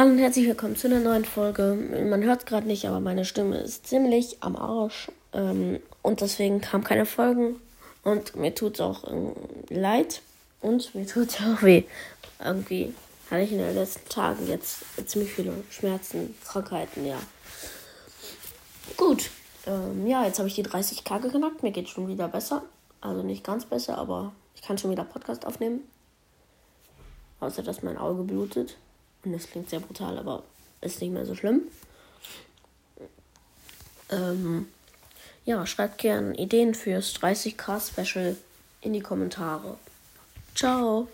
Hallo und herzlich willkommen zu einer neuen Folge. Man hört es gerade nicht, aber meine Stimme ist ziemlich am Arsch. Und deswegen kamen keine Folgen. Und mir tut es auch leid. Und mir tut es auch weh. Irgendwie hatte ich in den letzten Tagen jetzt ziemlich viele Schmerzen, Krankheiten, ja. Gut. Ja, jetzt habe ich die 30k geknackt. Mir geht schon wieder besser. Also nicht ganz besser, aber ich kann schon wieder Podcast aufnehmen. Außer, dass mein Auge blutet. Und das klingt sehr brutal, aber ist nicht mehr so schlimm. Ja, schreibt gerne Ideen fürs 30k-Special in die Kommentare. Ciao!